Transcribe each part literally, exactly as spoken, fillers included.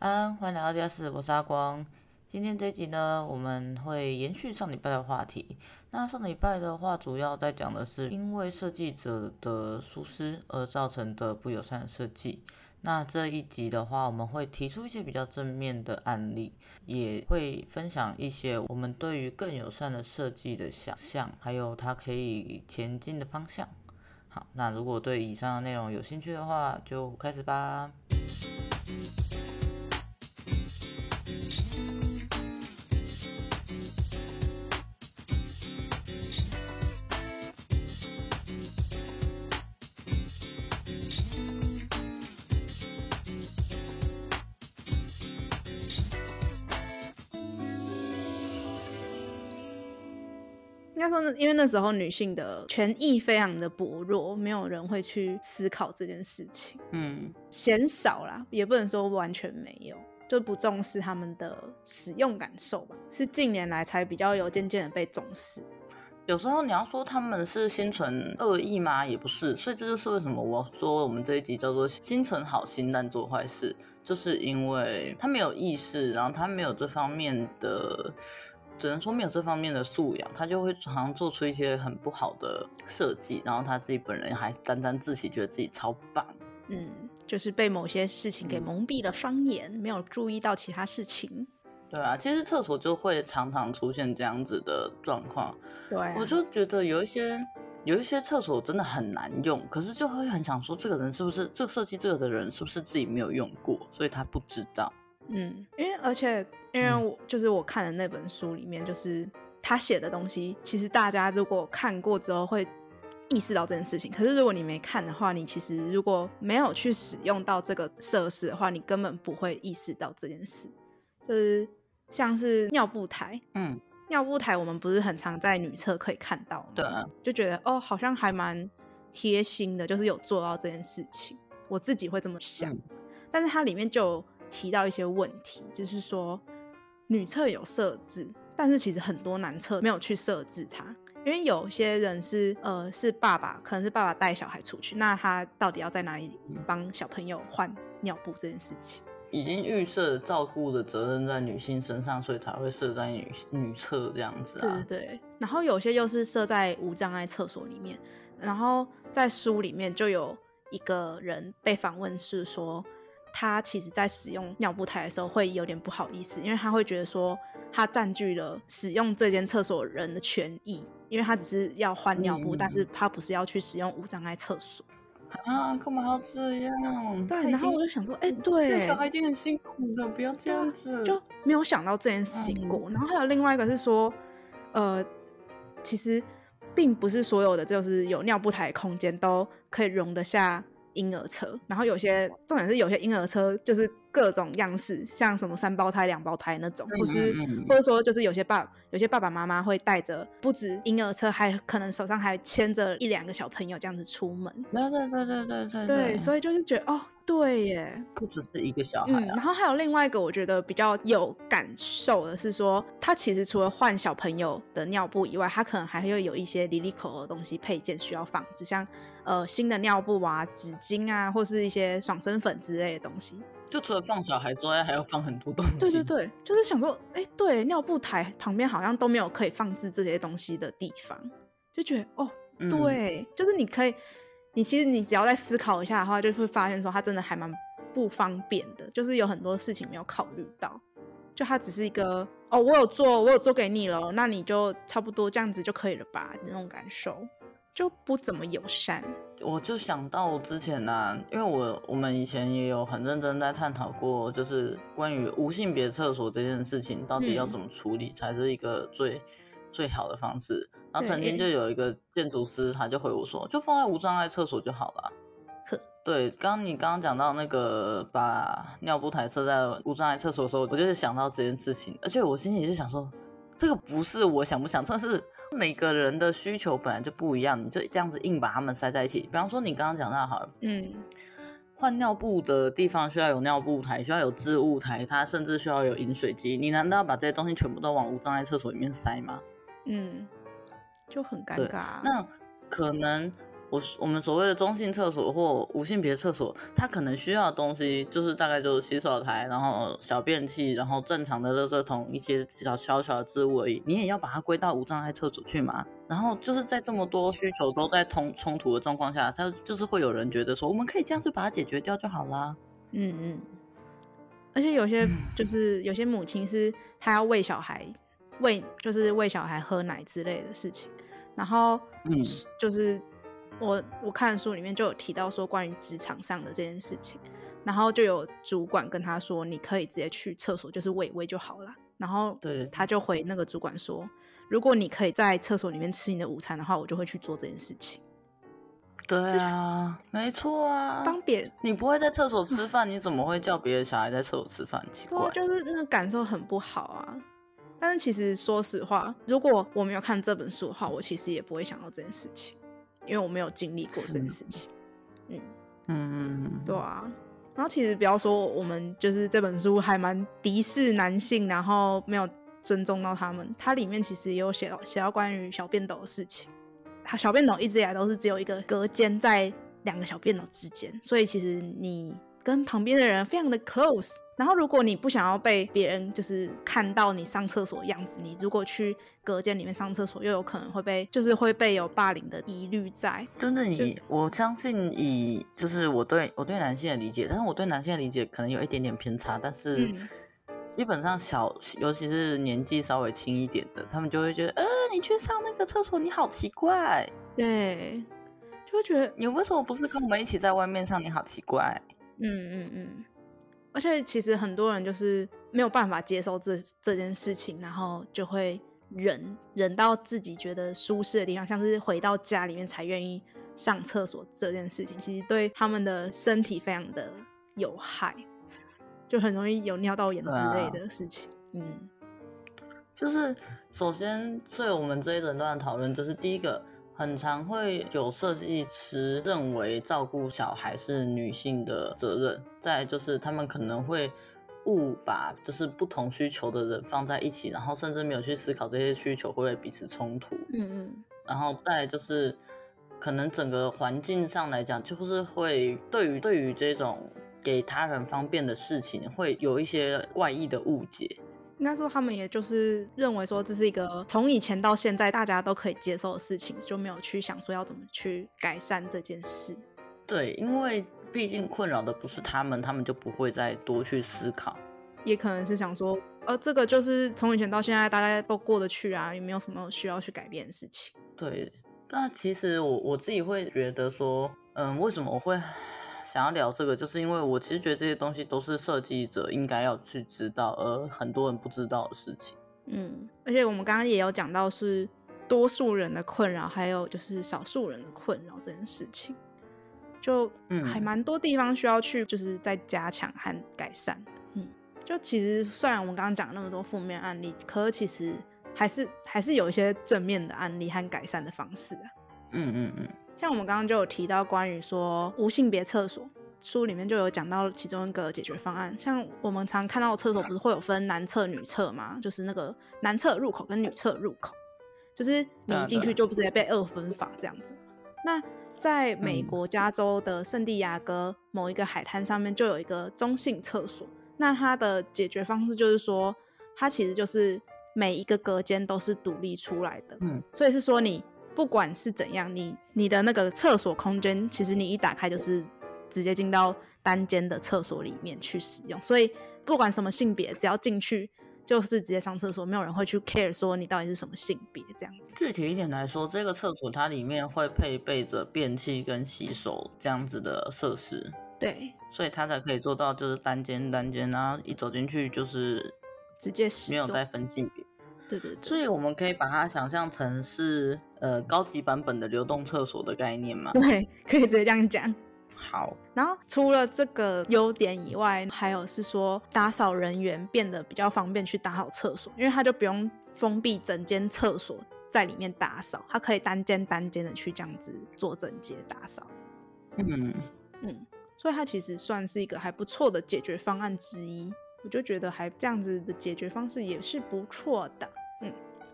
安，欢迎来到地下室，我是阿光。今天这一集呢，我们会延续上礼拜的话题。那上礼拜的话，主要在讲的是因为设计者的疏失而造成的不友善设计。那这一集的话，我们会提出一些比较正面的案例，也会分享一些我们对于更友善的设计的想象，还有它可以前进的方向。好，那如果对以上的内容有兴趣的话，就开始吧。应该说，因为那时候女性的权益非常的薄弱，没有人会去思考这件事情。嗯，嫌少啦，也不能说完全没有，就不重视他们的使用感受吧。是近年来才比较有渐渐的被重视。有时候你要说他们是心存恶意吗？也不是，所以这就是为什么我说我们这一集叫做心存好心但做坏事，就是因为他没有意识，然后他没有这方面的。只能说没有这方面的素养，他就会常常做出一些很不好的设计，然后他自己本人还沾沾自喜，觉得自己超棒。嗯，就是被某些事情给蒙蔽了双眼，嗯，没有注意到其他事情。对啊，其实厕所就会常常出现这样子的状况。对啊，我就觉得有一些有一些厕所真的很难用，可是就会很想说，这个人是不是这个设计这个的人是不是自己没有用过，所以他不知道。嗯，因为而且因为我就是我看的那本书里面，就是他写的东西，其实大家如果看过之后会意识到这件事情，可是如果你没看的话，你其实如果没有去使用到这个设施的话，你根本不会意识到这件事。就是像是尿布台，嗯，尿布台我们不是很常在女厕可以看到吗？对啊，就觉得哦，好像还蛮贴心的，就是有做到这件事情，我自己会这么想。嗯，但是它里面就提到一些问题，就是说女厕有设置，但是其实很多男厕没有去设置它，因为有些人是呃是爸爸，可能是爸爸带小孩出去，那他到底要在哪里帮小朋友换尿布这件事情，已经预设照顾的责任在女性身上，所以才会设在女女厕这样子啊。对对。然后有些又是设在无障碍厕所里面，然后在书里面就有一个人被访问是说。他其实在使用尿布台的时候会有点不好意思，因为他会觉得说他占据了使用这间厕所人的权益，因为他只是要换尿布，嗯，但是他不是要去使用无障碍厕所啊，干嘛要这样？对，然后我就想说，哎，欸，对，小孩已经很辛苦了，不要这样子，就没有想到这件事情过。嗯，然后还有另外一个是说，呃，其实并不是所有的就是有尿布台的空间都可以容得下。婴儿车，然后有些重点是有些婴儿车就是各种样式，像什么三胞胎两胞胎那种，或是或者说就是有些爸有些爸爸妈妈会带着不止婴儿车，还可能手上还牵着一两个小朋友这样子出门。对对对对对对 对, 对，所以就是觉得哦，对耶，不只是一个小孩啊。嗯，然后还有另外一个我觉得比较有感受的是说，他其实除了换小朋友的尿布以外，他可能还会有一些 Lilico 的东西配件需要放置，像呃新的尿布啊、纸巾啊，或是一些爽身粉之类的东西。就除了放小孩之外，还要放很多东西。对对对，就是想说，哎，对，尿布台旁边好像都没有可以放置这些东西的地方，就觉得哦，对，嗯，就是你可以，你其实你只要再思考一下的话，就会发现说，它真的还蛮不方便的，就是有很多事情没有考虑到，就它只是一个哦，我有做，我有做给你了，那你就差不多这样子就可以了吧，那种感受就不怎么友善。我就想到我之前啊，因为我我们以前也有很认真在探讨过，就是关于无性别厕所这件事情到底要怎么处理才是一个最、嗯、最好的方式。然后曾经就有一个建筑师，他就回我说，就放在无障碍厕所就好了。对，刚刚你刚刚讲到那个把尿布台设在无障碍厕所的时候，我就是想到这件事情，而且我心里就想说，这个不是我想不想，这是每个人的需求本来就不一样，你就这样子硬把他们塞在一起。比方说你刚刚讲到好了，嗯，换尿布的地方需要有尿布台，需要有置物台，它甚至需要有饮水机。你难道要把这些东西全部都往无障碍厕所里面塞吗？嗯，就很尴尬啊。那可能我我们所谓的中性厕所或无性别厕所，它可能需要的东西就是大概就是洗手台，然后小便器，然后正常的垃圾桶，一些小小小的置物而已，你也要把它归到无障碍厕所去嘛。然后就是在这么多需求都在冲冲突的状况下，它就是会有人觉得说我们可以这样子把它解决掉就好啦。嗯嗯，而且有些就是有些母亲是她要喂小孩，喂就是喂小孩喝奶之类的事情，然后就是我我看书里面就有提到说关于职场上的这件事情，然后就有主管跟他说你可以直接去厕所就是喂喂就好了，然后他就回那个主管说如果你可以在厕所里面吃你的午餐的话，我就会去做这件事情。对啊，没错啊，帮别人，你不会在厕所吃饭、嗯、你怎么会叫别的小孩在厕所吃饭，奇怪，就是那感受很不好啊。但是其实说实话，如果我没有看这本书的话，我其实也不会想到这件事情，因为我没有经历过这件事情。嗯嗯，对啊。然后其实不要说我们就是这本书还蛮敌视男性，然后没有尊重到他们，它里面其实也有写到写到关于小便斗的事情。小便斗一直以来都是只有一个隔间在两个小便斗之间，所以其实你跟旁边的人非常的 close， 然后如果你不想要被别人就是看到你上厕所的样子，你如果去隔间里面上厕所又有可能会被就是会被有霸凌的疑虑在。真的，你我相信以就是我对我对男性的理解，但是我对男性的理解可能有一点点偏差，但是、嗯基本上小，尤其是年纪稍微轻一点的，他们就会觉得，呃，你去上那个厕所，你好奇怪。对，就会觉得你为什么不是跟我们一起在外面上？你好奇怪。嗯嗯嗯。而且其实很多人就是没有办法接受这这件事情，然后就会忍忍到自己觉得舒适的地方，像是回到家里面才愿意上厕所这件事情，其实对他们的身体非常的有害。就很容易有尿道炎之类的事情、啊、嗯，就是首先对我们这一整段的讨论，就是第一个很常会有设计师认为照顾小孩是女性的责任，再来就是他们可能会误把就是不同需求的人放在一起，然后甚至没有去思考这些需求会不会彼此冲突。嗯嗯，然后再来就是可能整个环境上来讲，就是会对于对于这种给他人方便的事情会有一些怪异的误解。应该说他们也就是认为说这是一个从以前到现在大家都可以接受的事情，就没有去想说要怎么去改善这件事。对，因为毕竟困扰的不是他们，他们就不会再多去思考，也可能是想说呃，这个就是从以前到现在大家都过得去啊，也没有什么需要去改变的事情。对，但其实 我, 我自己会觉得说嗯，为什么我会想要聊这个，就是因为我其实觉得这些东西都是设计者应该要去知道而很多人不知道的事情。嗯，而且我们刚刚也有讲到是多数人的困扰还有就是少数人的困扰这件事情，就还蛮多地方需要去就是再加强和改善。嗯，就其实虽然我们刚刚讲那么多负面案例，可是其实还是还是有一些正面的案例和改善的方式啊。嗯嗯嗯，像我们刚刚就有提到关于说无性别厕所，书里面就有讲到其中一个解决方案。像我们常看到的厕所不是会有分男厕女厕吗？就是那个男厕入口跟女厕入口，就是你一进去就直接被二分法这样子。那在美国加州的圣地亚哥某一个海滩上面就有一个中性厕所，那它的解决方式就是说它其实就是每一个隔间都是独立出来的，所以是说你不管是怎样，你你的那个厕所空间，其实你一打开就是直接进到单间的厕所里面去使用，所以不管什么性别，只要进去就是直接上厕所，没有人会去 care 说你到底是什么性别这样。具体一点来说，这个厕所它里面会配备着便器跟洗手这样子的设施，对，所以它才可以做到就是单间单间，然后一走进去就是直接使用，没有再分性别。对对对，所以我们可以把它想象成是呃高级版本的流动厕所的概念嘛？对，可以直接这样讲。好，然后除了这个优点以外，还有是说打扫人员变得比较方便去打扫厕所，因为他就不用封闭整间厕所在里面打扫，他可以单间单间的去这样子做整洁打扫。嗯嗯，所以它其实算是一个还不错的解决方案之一。我就觉得还这样子的解决方式也是不错的。嗯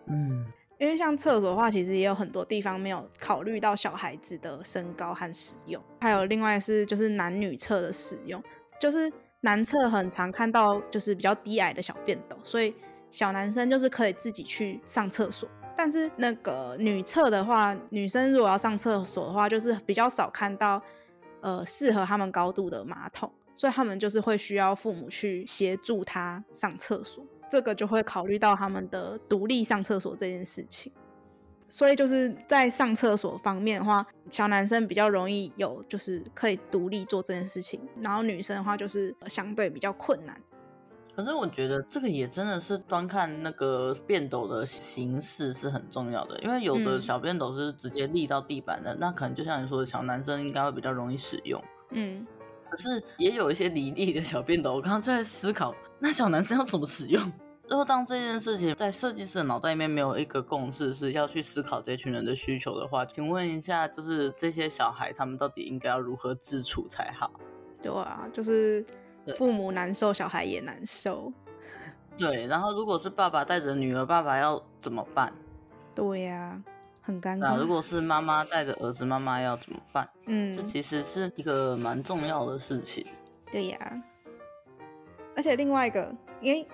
嗯，因为像厕所的话其实也有很多地方没有考虑到小孩子的身高和使用，还有另外是就是男女厕的使用，就是男厕很常看到就是比较低矮的小便斗，所以小男生就是可以自己去上厕所，但是那个女厕的话，女生如果要上厕所的话就是比较少看到呃适合他们高度的马桶，所以他们就是会需要父母去协助他上厕所，这个就会考虑到他们的独立上厕所这件事情。所以就是在上厕所方面的话，小男生比较容易有就是可以独立做这件事情，然后女生的话就是相对比较困难。可是我觉得这个也真的是端看那个便斗的形式是很重要的，因为有的小便斗是直接立到地板的、嗯、那可能就像你说的小男生应该会比较容易使用，嗯，可是也有一些离地的小便斗，我刚刚就在思考那小男生要怎么使用。最后当这件事情在设计师的脑袋里面没有一个共识是要去思考这群人的需求的话，请问一下就是这些小孩他们到底应该要如何自处才好。对啊，就是父母难受小孩也难受。对，然后如果是爸爸带着女儿，爸爸要怎么办？对啊，很尴尬、啊、如果是妈妈带着儿子，妈妈要怎么办？嗯，这其实是一个蛮重要的事情。对呀、啊，而且另外一个因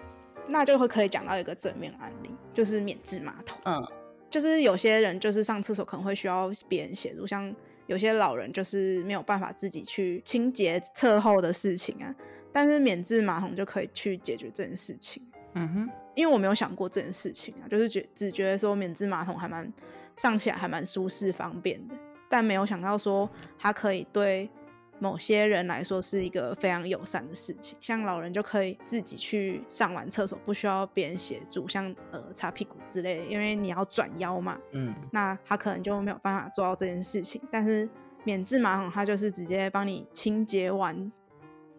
那就会可以讲到一个正面案例，就是免治马桶。嗯，就是有些人就是上厕所可能会需要别人协助，像有些老人就是没有办法自己去清洁厕后的事情啊，但是免治马桶就可以去解决这件事情。嗯哼，因为我没有想过这件事情啊，就是觉只觉得说免治马桶还蛮上起来还蛮舒适方便的，但没有想到说它可以对某些人来说是一个非常友善的事情，像老人就可以自己去上完厕所，不需要别人协助，像、呃、擦屁股之类的，因为你要转腰嘛、嗯、那他可能就没有办法做到这件事情，但是免治马桶他就是直接帮你清洁完。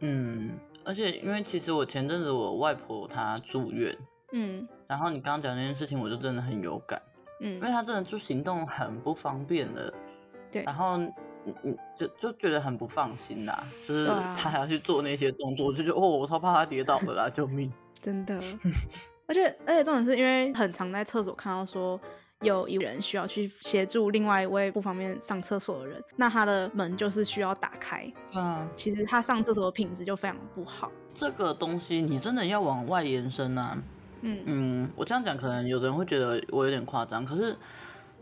嗯，而且因为其实我前阵子我外婆她住院，嗯，然后你刚刚讲那件事情我就真的很有感，嗯，因为她真的就行动很不方便的，对，然后就, 就觉得很不放心啦、啊、就是他还要去做那些动作、啊、就觉得哦我超怕他跌倒的啦救命真的而且而且重点是因为很常在厕所看到说有一人需要去协助另外一位不方便上厕所的人，那他的门就是需要打开、嗯、其实他上厕所的品质就非常不好，这个东西你真的要往外延伸啊。 嗯, 嗯我这样讲可能有人会觉得我有点夸张，可是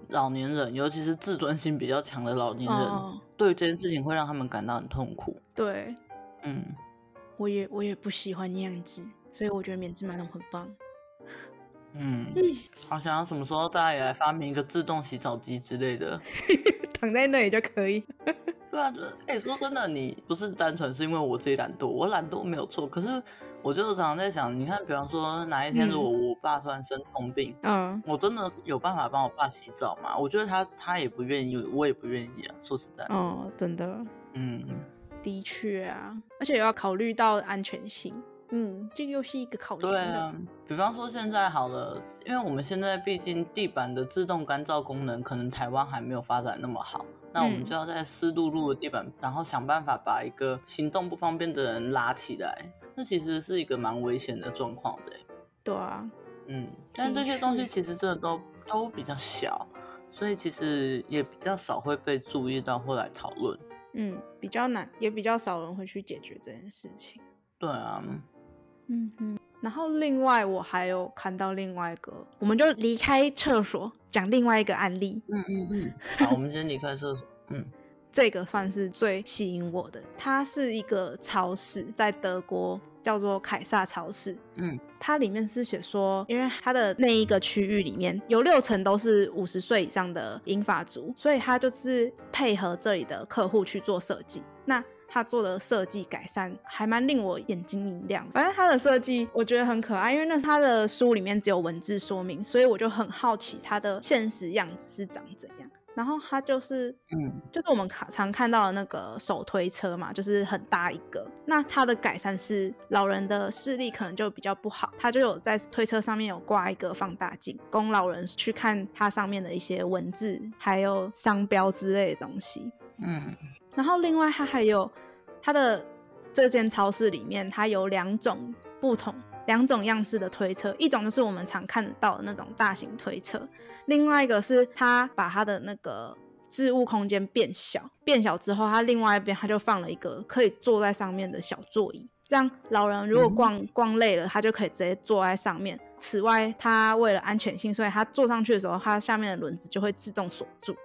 老年人尤其是自尊心比较强的老年人、哦、对于这件事情会让他们感到很痛苦。对，嗯，我也我也不喜欢那样子，所以我觉得免治马桶很棒。 嗯, 嗯好想要什么时候大家也来发明一个自动洗澡机之类的躺在那里就可以对啊，就是哎、欸，说真的，你不是单纯是因为我自己懒惰，我懒惰没有错，可是我就常常在想，你看，比方说哪一天如果我爸突然生重病，嗯，我真的有办法帮我爸洗澡吗？我觉得他他也不愿意，我也不愿意啊，说实在的，哦，真的，嗯，的确啊，而且也要考虑到安全性。嗯，这又是一个考量。对啊，比方说现在好了，因为我们现在毕竟地板的自动干燥功能可能台湾还没有发展那么好，那我们就要在湿漉漉的地板、嗯、然后想办法把一个行动不方便的人拉起来，那其实是一个蛮危险的状况的。对啊，嗯，但这些东西其实真的都都比较小，所以其实也比较少会被注意到或来讨论。嗯，比较难，也比较少人会去解决这件事情。对啊，嗯嗯，然后另外我还有看到另外一个，我们就离开厕所讲另外一个案例。嗯嗯嗯，好，我们先离开厕所。嗯，这个算是最吸引我的，它是一个超市，在德国叫做凯撒超市。嗯，它里面是写说，因为它的那一个区域里面有六成都是五十岁以上的银发族，所以它就是配合这里的客户去做设计。那他做的设计改善还蛮令我眼睛一亮，反正他的设计我觉得很可爱，因为那他的书里面只有文字说明，所以我就很好奇他的现实样子是长怎样。然后他就是嗯，就是我们常看到的那个手推车嘛，就是很大一个，那他的改善是老人的视力可能就比较不好，他就有在推车上面有挂一个放大镜，供老人去看他上面的一些文字还有商标之类的东西。嗯，然后另外它还有它的这间超市里面它有两种不同两种样式的推车，一种就是我们常看得到的那种大型推车，另外一个是它把它的那个置物空间变小，变小之后它另外一边它就放了一个可以坐在上面的小座椅，让老人如果 逛,、嗯、逛累了他就可以直接坐在上面。此外他为了安全性，所以他坐上去的时候他下面的轮子就会自动锁住，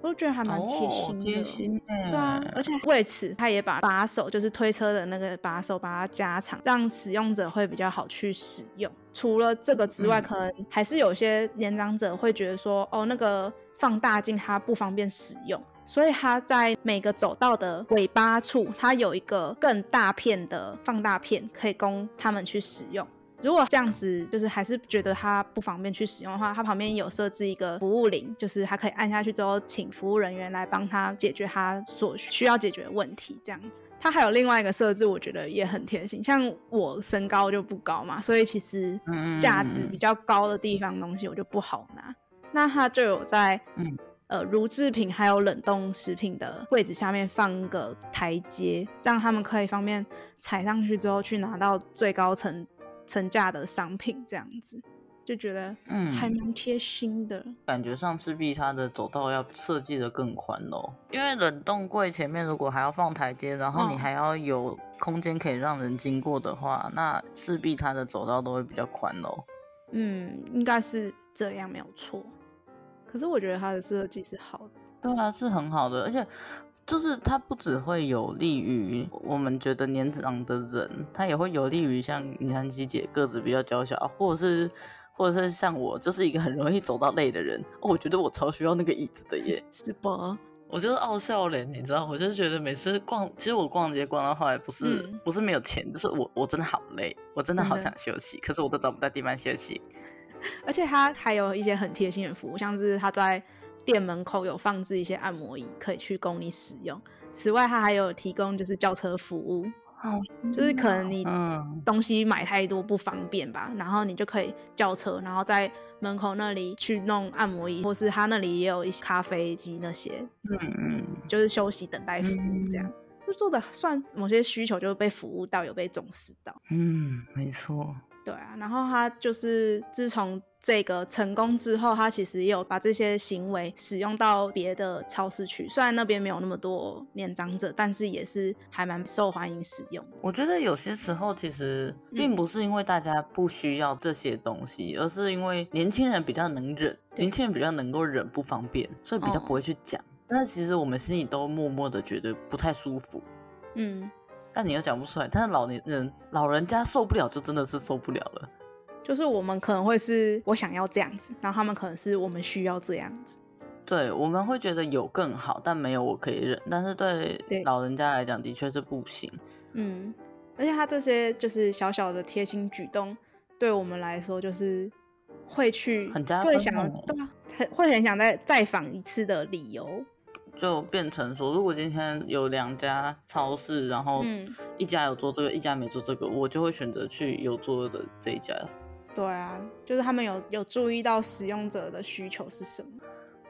我觉得还蛮贴心的，贴、哦、心对啊，而且为此他也把把手，就是推车的那个把手把它加长，让使用者会比较好去使用。除了这个之外、嗯、可能还是有些年长者会觉得说哦那个放大镜它不方便使用，所以它在每个走道的尾巴处它有一个更大片的放大片可以供他们去使用。如果这样子就是还是觉得它不方便去使用的话，它旁边有设置一个服务铃，就是它可以按下去之后请服务人员来帮他解决他所需要解决的问题这样子。它还有另外一个设置我觉得也很贴心，像我身高就不高嘛，所以其实架子比较高的地方东西我就不好拿，那它就有在嗯呃，乳制品还有冷冻食品的柜子下面放一个台阶，让他们可以方便踩上去之后去拿到最高层层架的商品这样子，就觉得还蛮贴心的、嗯、感觉上次必它的走道要设计的更宽咯，因为冷冻柜前面如果还要放台阶，然后你还要有空间可以让人经过的话、哦、那势必它的走道都会比较宽咯。嗯，应该是这样没有错，可是我觉得它的设计是好的，对啊，是很好的，而且就是它不只会有利于我们觉得年长的人，它也会有利于像你看西姐个子比较娇小，或者是或者是像我就是一个很容易走到累的人、哦、我觉得我超需要那个椅子的耶，是吧？我就是傲笑脸，你知道，我就觉得每次逛，其实我逛街逛到后来不是、嗯、不是没有钱，就是我我真的好累，我真的好想休息、嗯、可是我都找不到地方休息。而且它还有一些很贴心的服务，像是它在店门口有放置一些按摩椅可以去供你使用，此外它还有提供就是轿车服务、哦、就是可能你东西买太多不方便吧、嗯、然后你就可以轿车，然后在门口那里去弄按摩椅，或是它那里也有一些咖啡机那些、嗯、就是休息等待服务这样、嗯、就做的算某些需求就被服务到，有被重视到。嗯，没错，对啊，然后他就是自从这个成功之后，他其实也有把这些行为使用到别的超市去，虽然那边没有那么多年长者，但是也是还蛮受欢迎使用。我觉得有些时候其实并不是因为大家不需要这些东西、嗯、而是因为年轻人比较能忍，年轻人比较能够忍不方便，所以比较不会去讲、哦、但是其实我们心里都默默的觉得不太舒服，嗯，但你又讲不出来，但是老年人老人家受不了就真的是受不了了，就是我们可能会是我想要这样子，然后他们可能是我们需要这样子，对，我们会觉得有更好，但没有我可以忍，但是对老人家来讲的确是不行。嗯，而且他这些就是小小的贴心举动对我们来说就是会去很加分，会想要对啊，会很想再再访一次的理由，就变成说如果今天有两家超市，然后一家有做这个、嗯、一家没做这个，我就会选择去有做的这一家。对啊，就是他们 有, 有注意到使用者的需求是什么，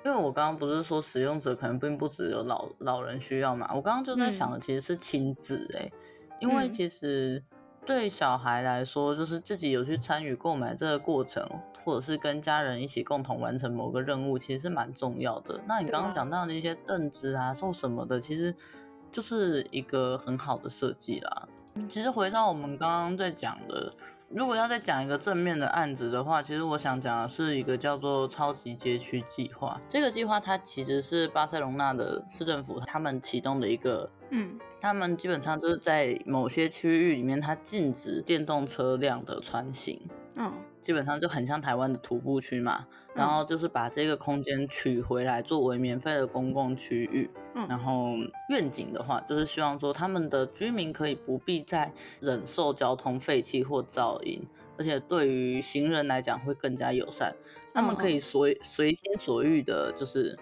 因为我刚刚不是说使用者可能并不只有 老, 老人需要嘛，我刚刚就在想的其实是亲子、欸嗯、因为其实对小孩来说就是自己有去参与购买这个过程，或者是跟家人一起共同完成某个任务，其实是蛮重要的。那你刚刚讲到的一些凳子啊或什么的，其实就是一个很好的设计啦。其实回到我们刚刚在讲的，如果要再讲一个正面的案子的话，其实我想讲的是一个叫做超级街区计划。这个计划它其实是巴塞隆纳的市政府他们启动的一个，嗯，他们基本上就是在某些区域里面它禁止电动车辆的穿行，嗯，基本上就很像台湾的徒步区嘛，然后就是把这个空间取回来作为免费的公共区域。然后愿景的话就是希望说他们的居民可以不必再忍受交通废气或噪音，而且对于行人来讲会更加友善，他们可以随随心所欲的，就是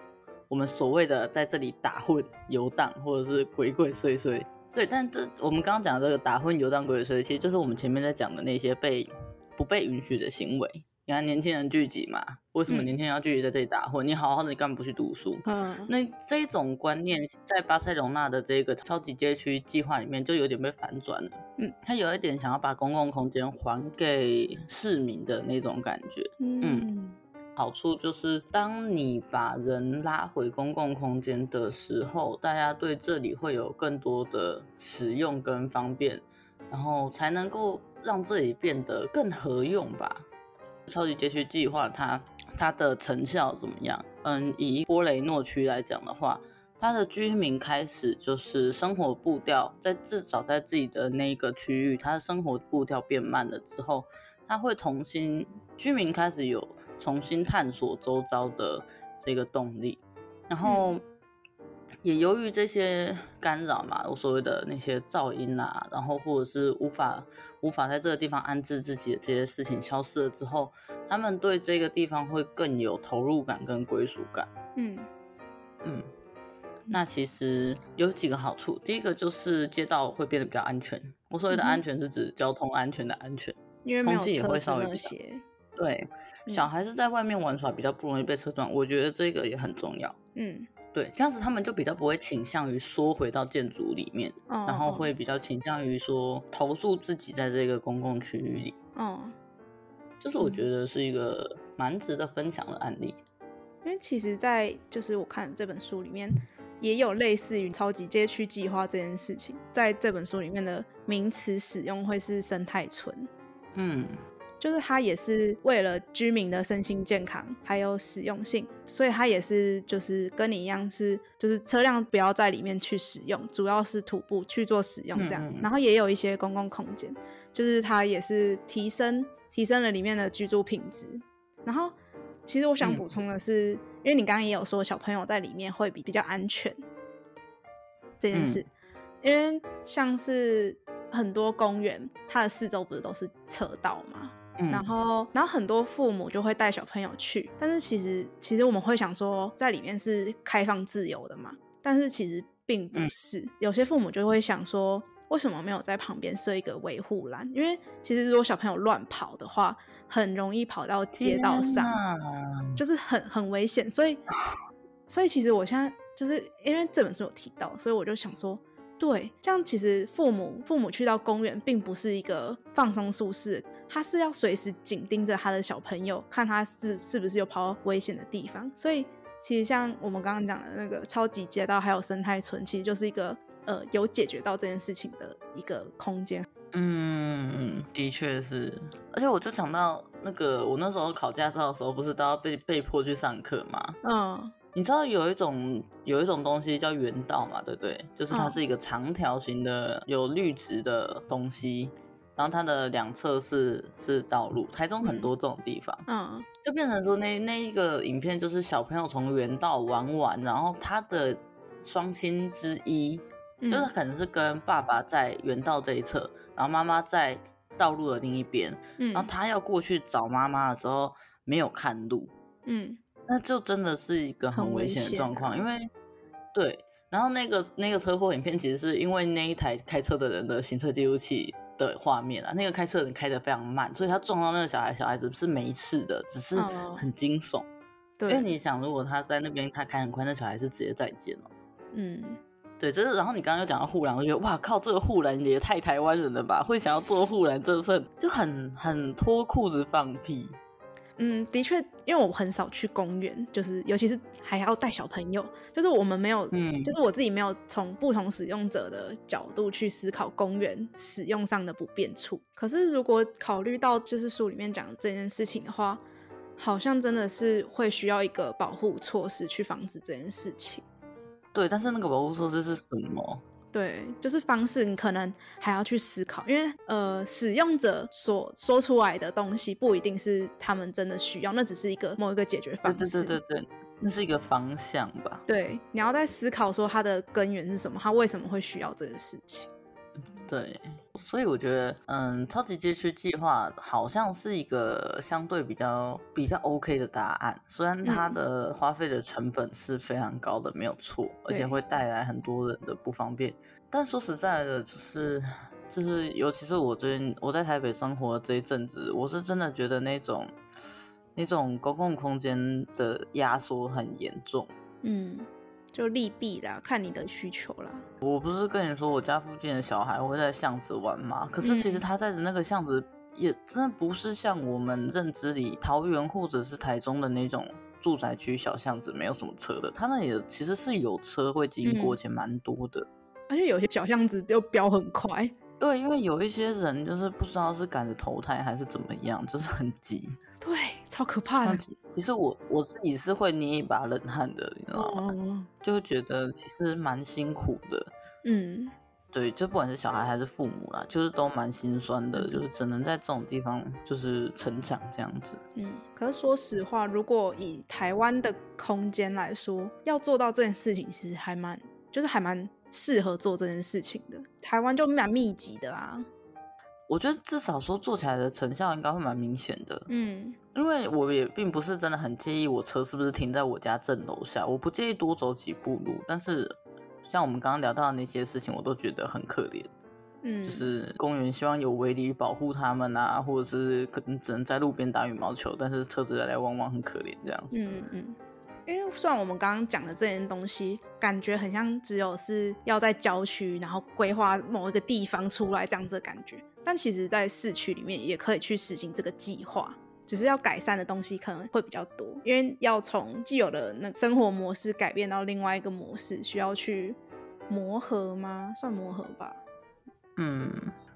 我们所谓的在这里打混游荡或者是鬼鬼祟祟。对，但这我们刚刚讲的这个打混游荡鬼鬼祟祟其实就是我们前面在讲的那些被不被允许的行为。你看年轻人聚集嘛，为什么年轻人要聚集在这里打混、嗯、你好好的你干嘛不去读书、嗯、那这种观念在巴塞隆纳的这个超级街区计划里面就有点被反转了。嗯，他有一点想要把公共空间还给市民的那种感觉。 嗯, 嗯好处就是当你把人拉回公共空间的时候，大家对这里会有更多的使用跟方便，然后才能够让这里变得更合用吧。超级街区计划它它的成效怎么样？嗯，以波雷诺区来讲的话，它的居民开始就是生活步调，在至少在自己的那个区域，它的生活步调变慢了之后，它会重新居民开始有重新探索周遭的这个动力，然后、嗯、也由于这些干扰嘛，我所谓的那些噪音啊，然后或者是无法无法在这个地方安置自己的这些事情消失了之后，他们对这个地方会更有投入感跟归属感。嗯嗯，那其实有几个好处，第一个就是街道会变得比较安全。我所谓的安全是指交通安全的安全，因为没有车子那些。对，小孩是在外面玩耍比较不容易被车撞、嗯、我觉得这个也很重要。嗯，对，这样子他们就比较不会倾向于缩回到建筑里面、哦、然后会比较倾向于说投诉自己在这个公共区域里。嗯，就是我觉得是一个蛮值得分享的案例。因为其实在就是我看这本书里面也有类似于超级街区计划这件事情，在这本书里面的名词使用会是生态村。嗯，就是它也是为了居民的身心健康还有使用性，所以它也是就是跟你一样是就是车辆不要在里面去使用，主要是徒步去做使用这样、嗯、然后也有一些公共空间，就是它也是提升提升了里面的居住品质。然后其实我想补充的是、嗯、因为你刚刚也有说小朋友在里面会比比较安全这件事、嗯、因为像是很多公园它的四周不是都是车道吗？嗯、然后然后很多父母就会带小朋友去，但是其实其实我们会想说在里面是开放自由的嘛，但是其实并不是、嗯、有些父母就会想说为什么没有在旁边设一个维护栏，因为其实如果小朋友乱跑的话很容易跑到街道上，就是很很危险。所以所以其实我现在就是因为这本书有提到，所以我就想说对，这样其实父母父母去到公园并不是一个放松舒适，他是要随时紧盯着他的小朋友，看他 是, 是不是有跑到危险的地方。所以其实像我们刚刚讲的那个超级街道还有生态村，其实就是一个呃有解决到这件事情的一个空间。嗯，的确是。而且我就想到那个我那时候考驾照的时候不是都要 被, 被迫去上课吗？嗯，你知道有一种有一种东西叫园道嘛，对不对？就是它是一个长条形的有绿植的东西，然后它的两侧是是道路。台中很多这种地方。嗯，就变成说那那一个影片就是小朋友从园道玩完，然后他的双亲之一、嗯、就是可能是跟爸爸在园道这一侧，然后妈妈在道路的另一边、嗯、然后他要过去找妈妈的时候没有看路。嗯，那就真的是一个很危险的状况、啊、因为对，然后那个那个车祸影片其实是因为那一台开车的人的行车记录器的画面啊，那个开车的人开得非常慢，所以他撞到那个小孩，小孩子是没事的，只是很惊悚、哦、对，因为你想如果他在那边他开很快，那小孩是直接再见了。嗯，对，就是然后你刚刚又讲到护栏，我觉得哇靠，这个护栏也太台湾人了吧，会想要做护栏真的是就很很脱裤子放屁。嗯，的确，因为我很少去公园，就是尤其是还要带小朋友，就是我们没有、嗯、就是我自己没有从不同使用者的角度去思考公园使用上的不便处。可是如果考虑到就是书里面讲的这件事情的话，好像真的是会需要一个保护措施去防止这件事情。对，但是那个保护措施是什么？对，就是方式你可能还要去思考，因为呃，使用者所说出来的东西不一定是他们真的需要，那只是一个某一个解决方式。对对对对，那是一个方向吧。对，你要在思考说它的根源是什么，它为什么会需要这个事情。对，所以我觉得嗯，超级街区计划好像是一个相对比较比较 OK 的答案，虽然它的花费的成本是非常高的，没有错，而且会带来很多人的不方便，但说实在的就是就是尤其是我最近我在台北生活这一阵子，我是真的觉得那种那种公共空间的压缩很严重。嗯，就利弊啦，看你的需求啦。我不是跟你说我家附近的小孩会在巷子玩吗？可是其实他在的那个巷子也真的不是像我们认知里桃园或者是台中的那种住宅区小巷子没有什么车的，他那里其实是有车会经过，且蛮多的、嗯、而且有些小巷子又飙很快。对，因为有一些人就是不知道是赶着投胎还是怎么样，就是很急。对，超可怕的。其实我我自己是会捏一把冷汗的，你知道吗？哦、就觉得其实蛮辛苦的。嗯，对，就不管是小孩还是父母啦，就是都蛮心酸的，就是只能在这种地方就是成长这样子。嗯，可是说实话，如果以台湾的空间来说，要做到这件事情，其实还蛮，就是还蛮。适合做这件事情的，台湾就蛮密集的啊。我觉得至少说做起来的成效应该会蛮明显的。嗯，因为我也并不是真的很介意我车是不是停在我家正楼下，我不介意多走几步路，但是像我们刚刚聊到的那些事情我都觉得很可怜。嗯，就是公园希望有围篱保护他们啊，或者是只能在路边打羽毛球，但是车子来来往往很可怜这样子。嗯嗯，因为虽然我们刚刚讲的这件东西感觉很像只有是要在郊区然后规划某一个地方出来这样子的感觉，但其实在市区里面也可以去实行这个计划，只是要改善的东西可能会比较多，因为要从既有的那生活模式改变到另外一个模式需要去磨合吗？算磨合吧。嗯，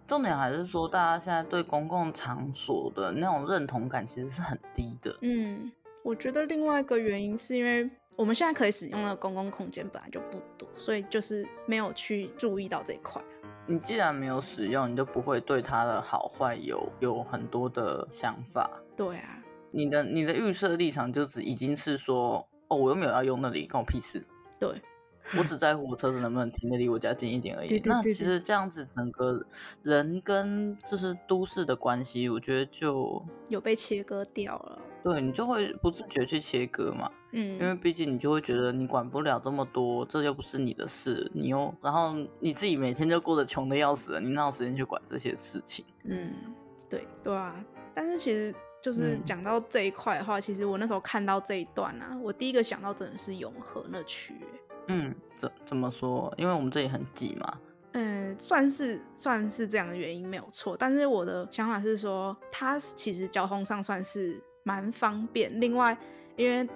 重点还是说大家现在对公共场所的那种认同感其实是很低的。嗯，我觉得另外一个原因是因为我们现在可以使用的公共空间本来就不多，所以就是没有去注意到这一块。你既然没有使用，你就不会对它的好坏有有很多的想法。对啊，你的你的预设立场就只已经是说，哦，我又没有要用那里，关我屁事。对，我只在乎我车子能不能停得离我家近一点而已。对对对对。那其实这样子整个人跟就是都市的关系，我觉得就有被切割掉了。对，你就会不自觉去切割嘛。嗯，因为毕竟你就会觉得你管不了这么多，这又不是你的事，你又然后你自己每天就过得穷的要死了，你哪有时间去管这些事情。嗯，对对啊。但是其实就是讲到这一块的话、嗯、其实我那时候看到这一段啊，我第一个想到真的是永和那区。嗯，怎怎么说？因为我们这里很挤嘛。嗯，算是算是这样的原因没有错，但是我的想法是说它其实交通上算是蛮方便，另外因为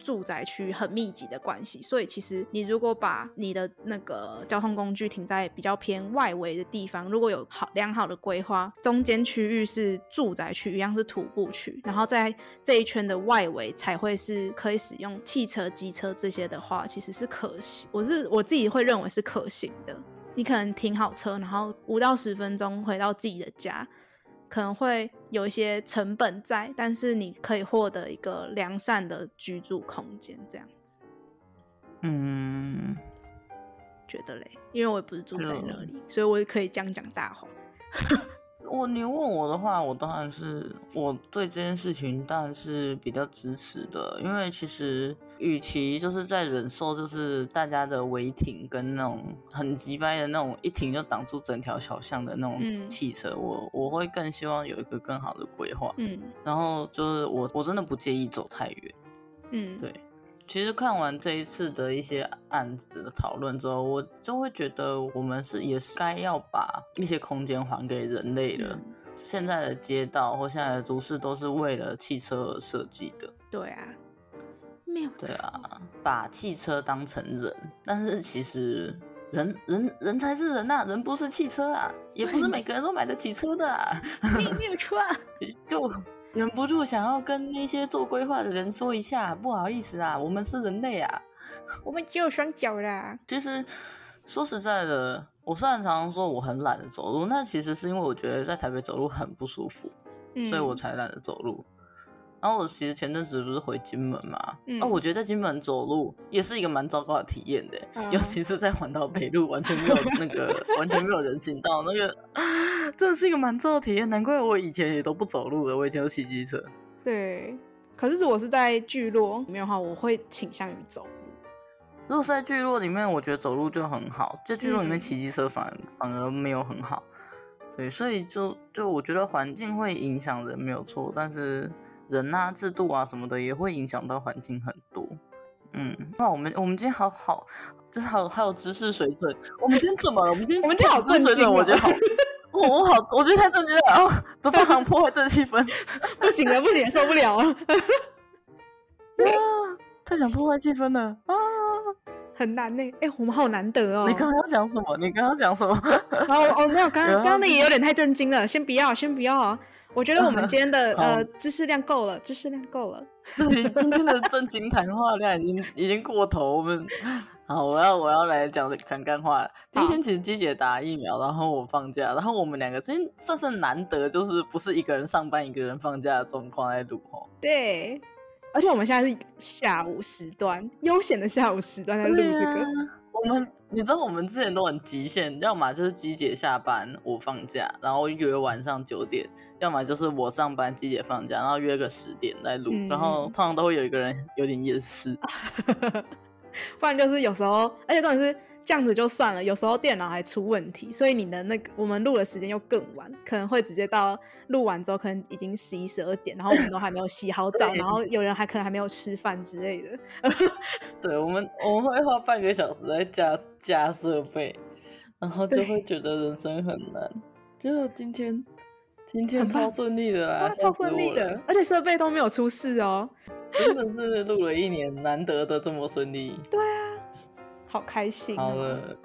住宅区很密集的关系，所以其实你如果把你的那个交通工具停在比较偏外围的地方，如果有好良好的规划，中间区域是住宅区，一样是徒步区，然后在这一圈的外围才会是可以使用汽车机车这些的话，其实是可行，我是我自己会认为是可行的。你可能停好车然后五到十分钟回到自己的家，可能会有一些成本在，但是你可以获得一个良善的居住空间这样子。嗯，觉得嘞，因为我也不是住在那里、嗯、所以我也可以这样讲大话。我你问我的话，我当然是我对这件事情当然是比较支持的，因为其实与其就是在忍受就是大家的违停跟那种很急掰的那种一停就挡住整条小巷的那种汽车、嗯、我我会更希望有一个更好的规划。嗯，然后就是我我真的不介意走太远。嗯，对。其实看完这一次的一些案子的讨论之后，我就会觉得我们是也是该要把一些空间还给人类了、嗯、现在的街道或现在的都市都是为了汽车而设计的。对啊，没有错。对啊，把汽车当成人，但是其实人人人才是人啊，人不是汽车啊，也不是每个人都买得起车的啊。没有错啊。就忍不住想要跟那些做规划的人说一下，不好意思啊，我们是人类啊，我们只有双脚啦。其实说实在的，我虽然常常说我很懒得走路，那其实是因为我觉得在台北走路很不舒服、嗯、所以我才懒得走路。然后我其实前阵子不是回金门嘛、嗯啊、我觉得在金门走路也是一个蛮糟糕的体验的、嗯、尤其是在环岛北路完全没有那个完全没有人行道，那个真的是一个蛮糟的体验，难怪我以前也都不走路的，我以前都骑机车。对，可是如果是在聚落里面的话，我会倾向于走路。如果是在聚落里面，我觉得走路就很好，在聚落里面骑机车反而、嗯、反而没有很好。对，所以就就我觉得环境会影响人没有错，但是人啊制度啊什么的也会影响到环境很多。嗯，哇，我们我们今天好好，就是好好有知识水准。我们今天怎么了？我们今天我们今天好震惊、哦，我觉得好，我我好，我觉得太震惊了，哦、都不能破坏这气氛，不行了，不行，受不了了。啊！太想破坏气氛了啊！很难呢、欸，哎、欸，我们好难得哦。你刚刚要讲什么？你刚刚讲什么？哦哦，没有，刚刚刚的也有点太震惊了。先不要，先不要啊！我觉得我们今天的、嗯、呃知识量够了，知识量够了。今天的震惊谈话量已经已经过头。我们好，我要我要来讲讲干话。今天其实鸡姐打疫苗，然后我放假，然后我们两个今天算是难得，就是不是一个人上班一个人放假的状况在录吼。对。而且我们现在是下午时段，悠闲的下午时段在录这个、啊、我们你知道我们之前都很极限，要么就是鸡姐下班我放假然后约晚上九点，要么就是我上班鸡姐放假然后约个十点在录、嗯、然后通常都会有一个人有点厌世不然就是有时候，而且重点是这样子就算了，有时候电脑还出问题，所以你的那个我们录的时间又更晚，可能会直接到录完之后可能已经十一十二点，然后我们都还没有洗好澡，然后有人还可能还没有吃饭之类的。对，我们我们会花半个小时在加加设备，然后就会觉得人生很难。就今天今天超顺利的啦，超顺利的，而且设备都没有出事哦，真的是录了一年难得的这么顺利。对啊。好开心、哦、好了，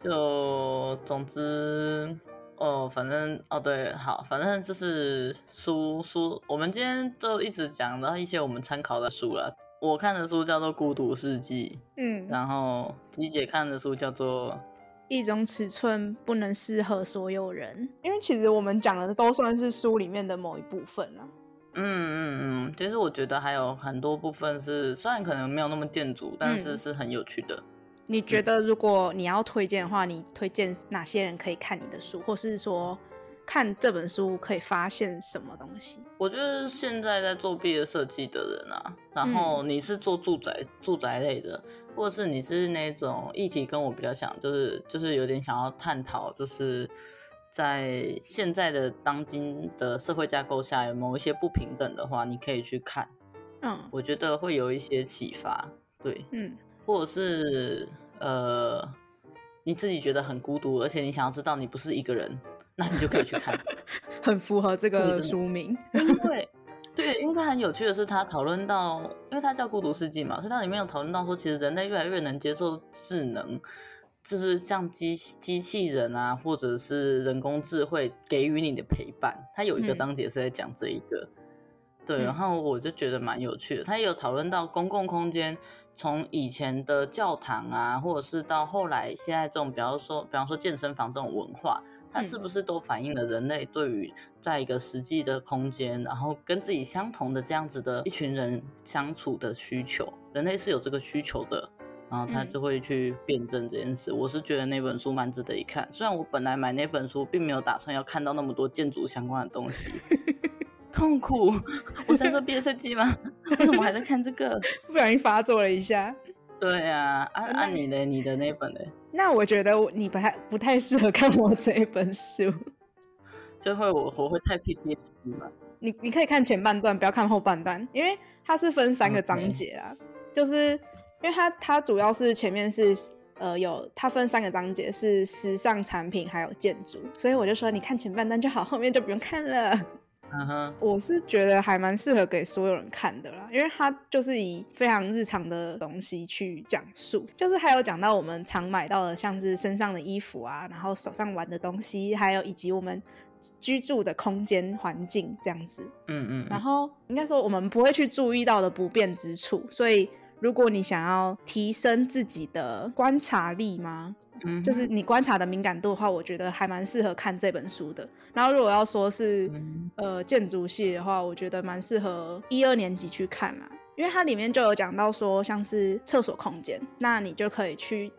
就总之哦，反正哦对，好，反正就是书书，我们今天就一直讲到一些我们参考的书啦。我看的书叫做《孤独世纪》，嗯，然后吉姐看的书叫做《一种尺寸不能适合所有人》，因为其实我们讲的都算是书里面的某一部分啦。嗯嗯嗯，其实我觉得还有很多部分是虽然可能没有那么建筑，但是是很有趣的。嗯，你觉得如果你要推荐的话，你推荐哪些人可以看你的书，或是说看这本书可以发现什么东西？我觉得现在在做毕业设计的人啊，然后你是做住宅、嗯、住宅类的，或者是你是那种议题跟我比较像，就是就是有点想要探讨，就是在现在的当今的社会架构下有某一些不平等的话，你可以去看，嗯，我觉得会有一些启发，对，嗯。或者是呃，你自己觉得很孤独，而且你想要知道你不是一个人，那你就可以去看，很符合这个书名。因为对，因为很有趣的是，他讨论到，因为他叫《孤独世纪》嘛，所以他里面有讨论到说，其实人类越来越能接受智能，就是像机机器人啊，或者是人工智慧给予你的陪伴。他有一个章节是在讲这一个，嗯、对，然后我就觉得蛮有趣的。他也有讨论到公共空间。从以前的教堂啊，或者是到后来现在这种比方说比方说健身房这种文化，它是不是都反映了人类对于在一个实际的空间，然后跟自己相同的这样子的一群人相处的需求，人类是有这个需求的，然后他就会去辩证这件事、嗯、我是觉得那本书蛮值得一看，虽然我本来买那本书并没有打算要看到那么多建筑相关的东西痛苦，我现在做毕业设计吗？为什么还在看这个？不小心发作了一下。对啊，按、啊啊、你的你的那本嘞？那我觉得你不太不太适合看我这一本书，就会我我会太 P T S D 嘛。你你可以看前半段，不要看后半段，因为它是分三个章节啦。Okay. 就是因为它它主要是前面是。呃，有它分三个章节，是时尚产品还有建筑，所以我就说你看前半段就好，后面就不用看了。Uh-huh. 我是觉得还蛮适合给所有人看的啦，因为它就是以非常日常的东西去讲述，就是还有讲到我们常买到的像是身上的衣服啊，然后手上玩的东西，还有以及我们居住的空间环境这样子。嗯嗯，然后应该说我们不会去注意到的不便之处，所以如果你想要提升自己的观察力吗？嗯，就是你观察的敏感度的话，我觉得还蛮适合看这本书的。然后如果要说是、嗯、呃建筑系的话，我觉得蛮适合一二年级去看啦，因为它里面就有讲到说像是厕所空间，那你就可以去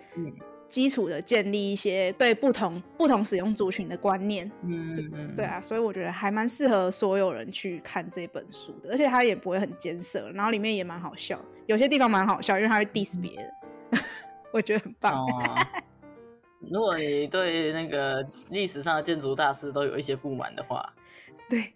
基础的建立一些对不同不同使用族群的观念。嗯，对啊，所以我觉得还蛮适合所有人去看这本书的，而且它也不会很艰涩，然后里面也蛮好笑。有些地方蛮好笑，因为他会 diss 别人，我觉得很棒、哦啊、如果你对那个历史上的建筑大师都有一些不满的话，对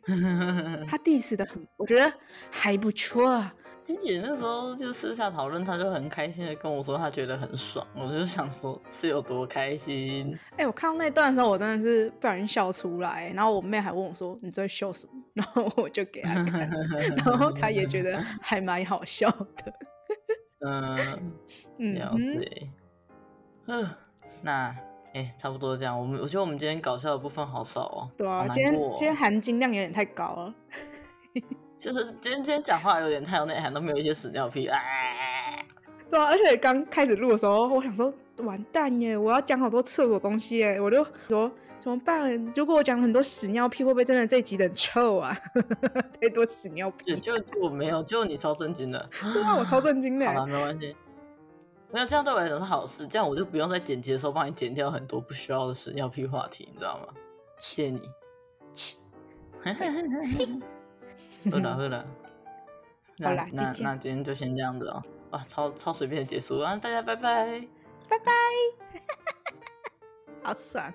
他diss 的很，我觉得还不错啊。鸡姐那时候就私下讨论，她就很开心的跟我说她觉得很爽，我就想说是有多开心。哎、欸，我看到那段的时候，我真的是不小心笑出来，然后我妹还问我说你在笑什么，然后我就给她看，然后她也觉得还蛮好笑的。嗯，了解。嗯，那。欸、差不多这样，我们我觉得我们今天搞笑的部分好少哦。对啊，哦、今天今天含金量有点太高了，就是今天今天讲话有点太有内涵，都没有一些屎尿屁啊。对啊，而且刚开始录的时候，我想说完蛋耶，我要讲好多厕所东西耶，我就说怎么办？如果我讲很多屎尿屁，会不会真的这一集很臭啊？太多屎尿屁，就我没有，就你超震惊的。对啊，我超震惊的。好了，没关系。没有，这样对我来讲是好事，这样我就不用在剪辑的时候帮你剪掉很多不需要的屎尿屁话题，你知道吗？谢谢你。会啦会啦，好啦，那 那, 那今天就先这样子哦。哇，超超随便的结束啊！大家拜拜，拜拜，好爽。